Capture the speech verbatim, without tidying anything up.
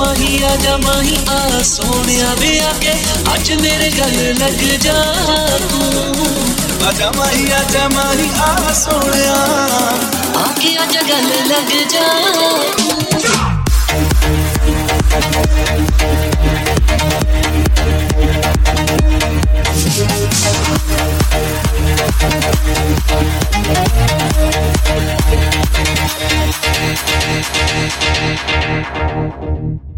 माही आजा माही आ सोनिया वे आके आज मेरे गले लग जा तू। आजा माही आजा माही आ सोनिया आके आजा गले लग जा thank you.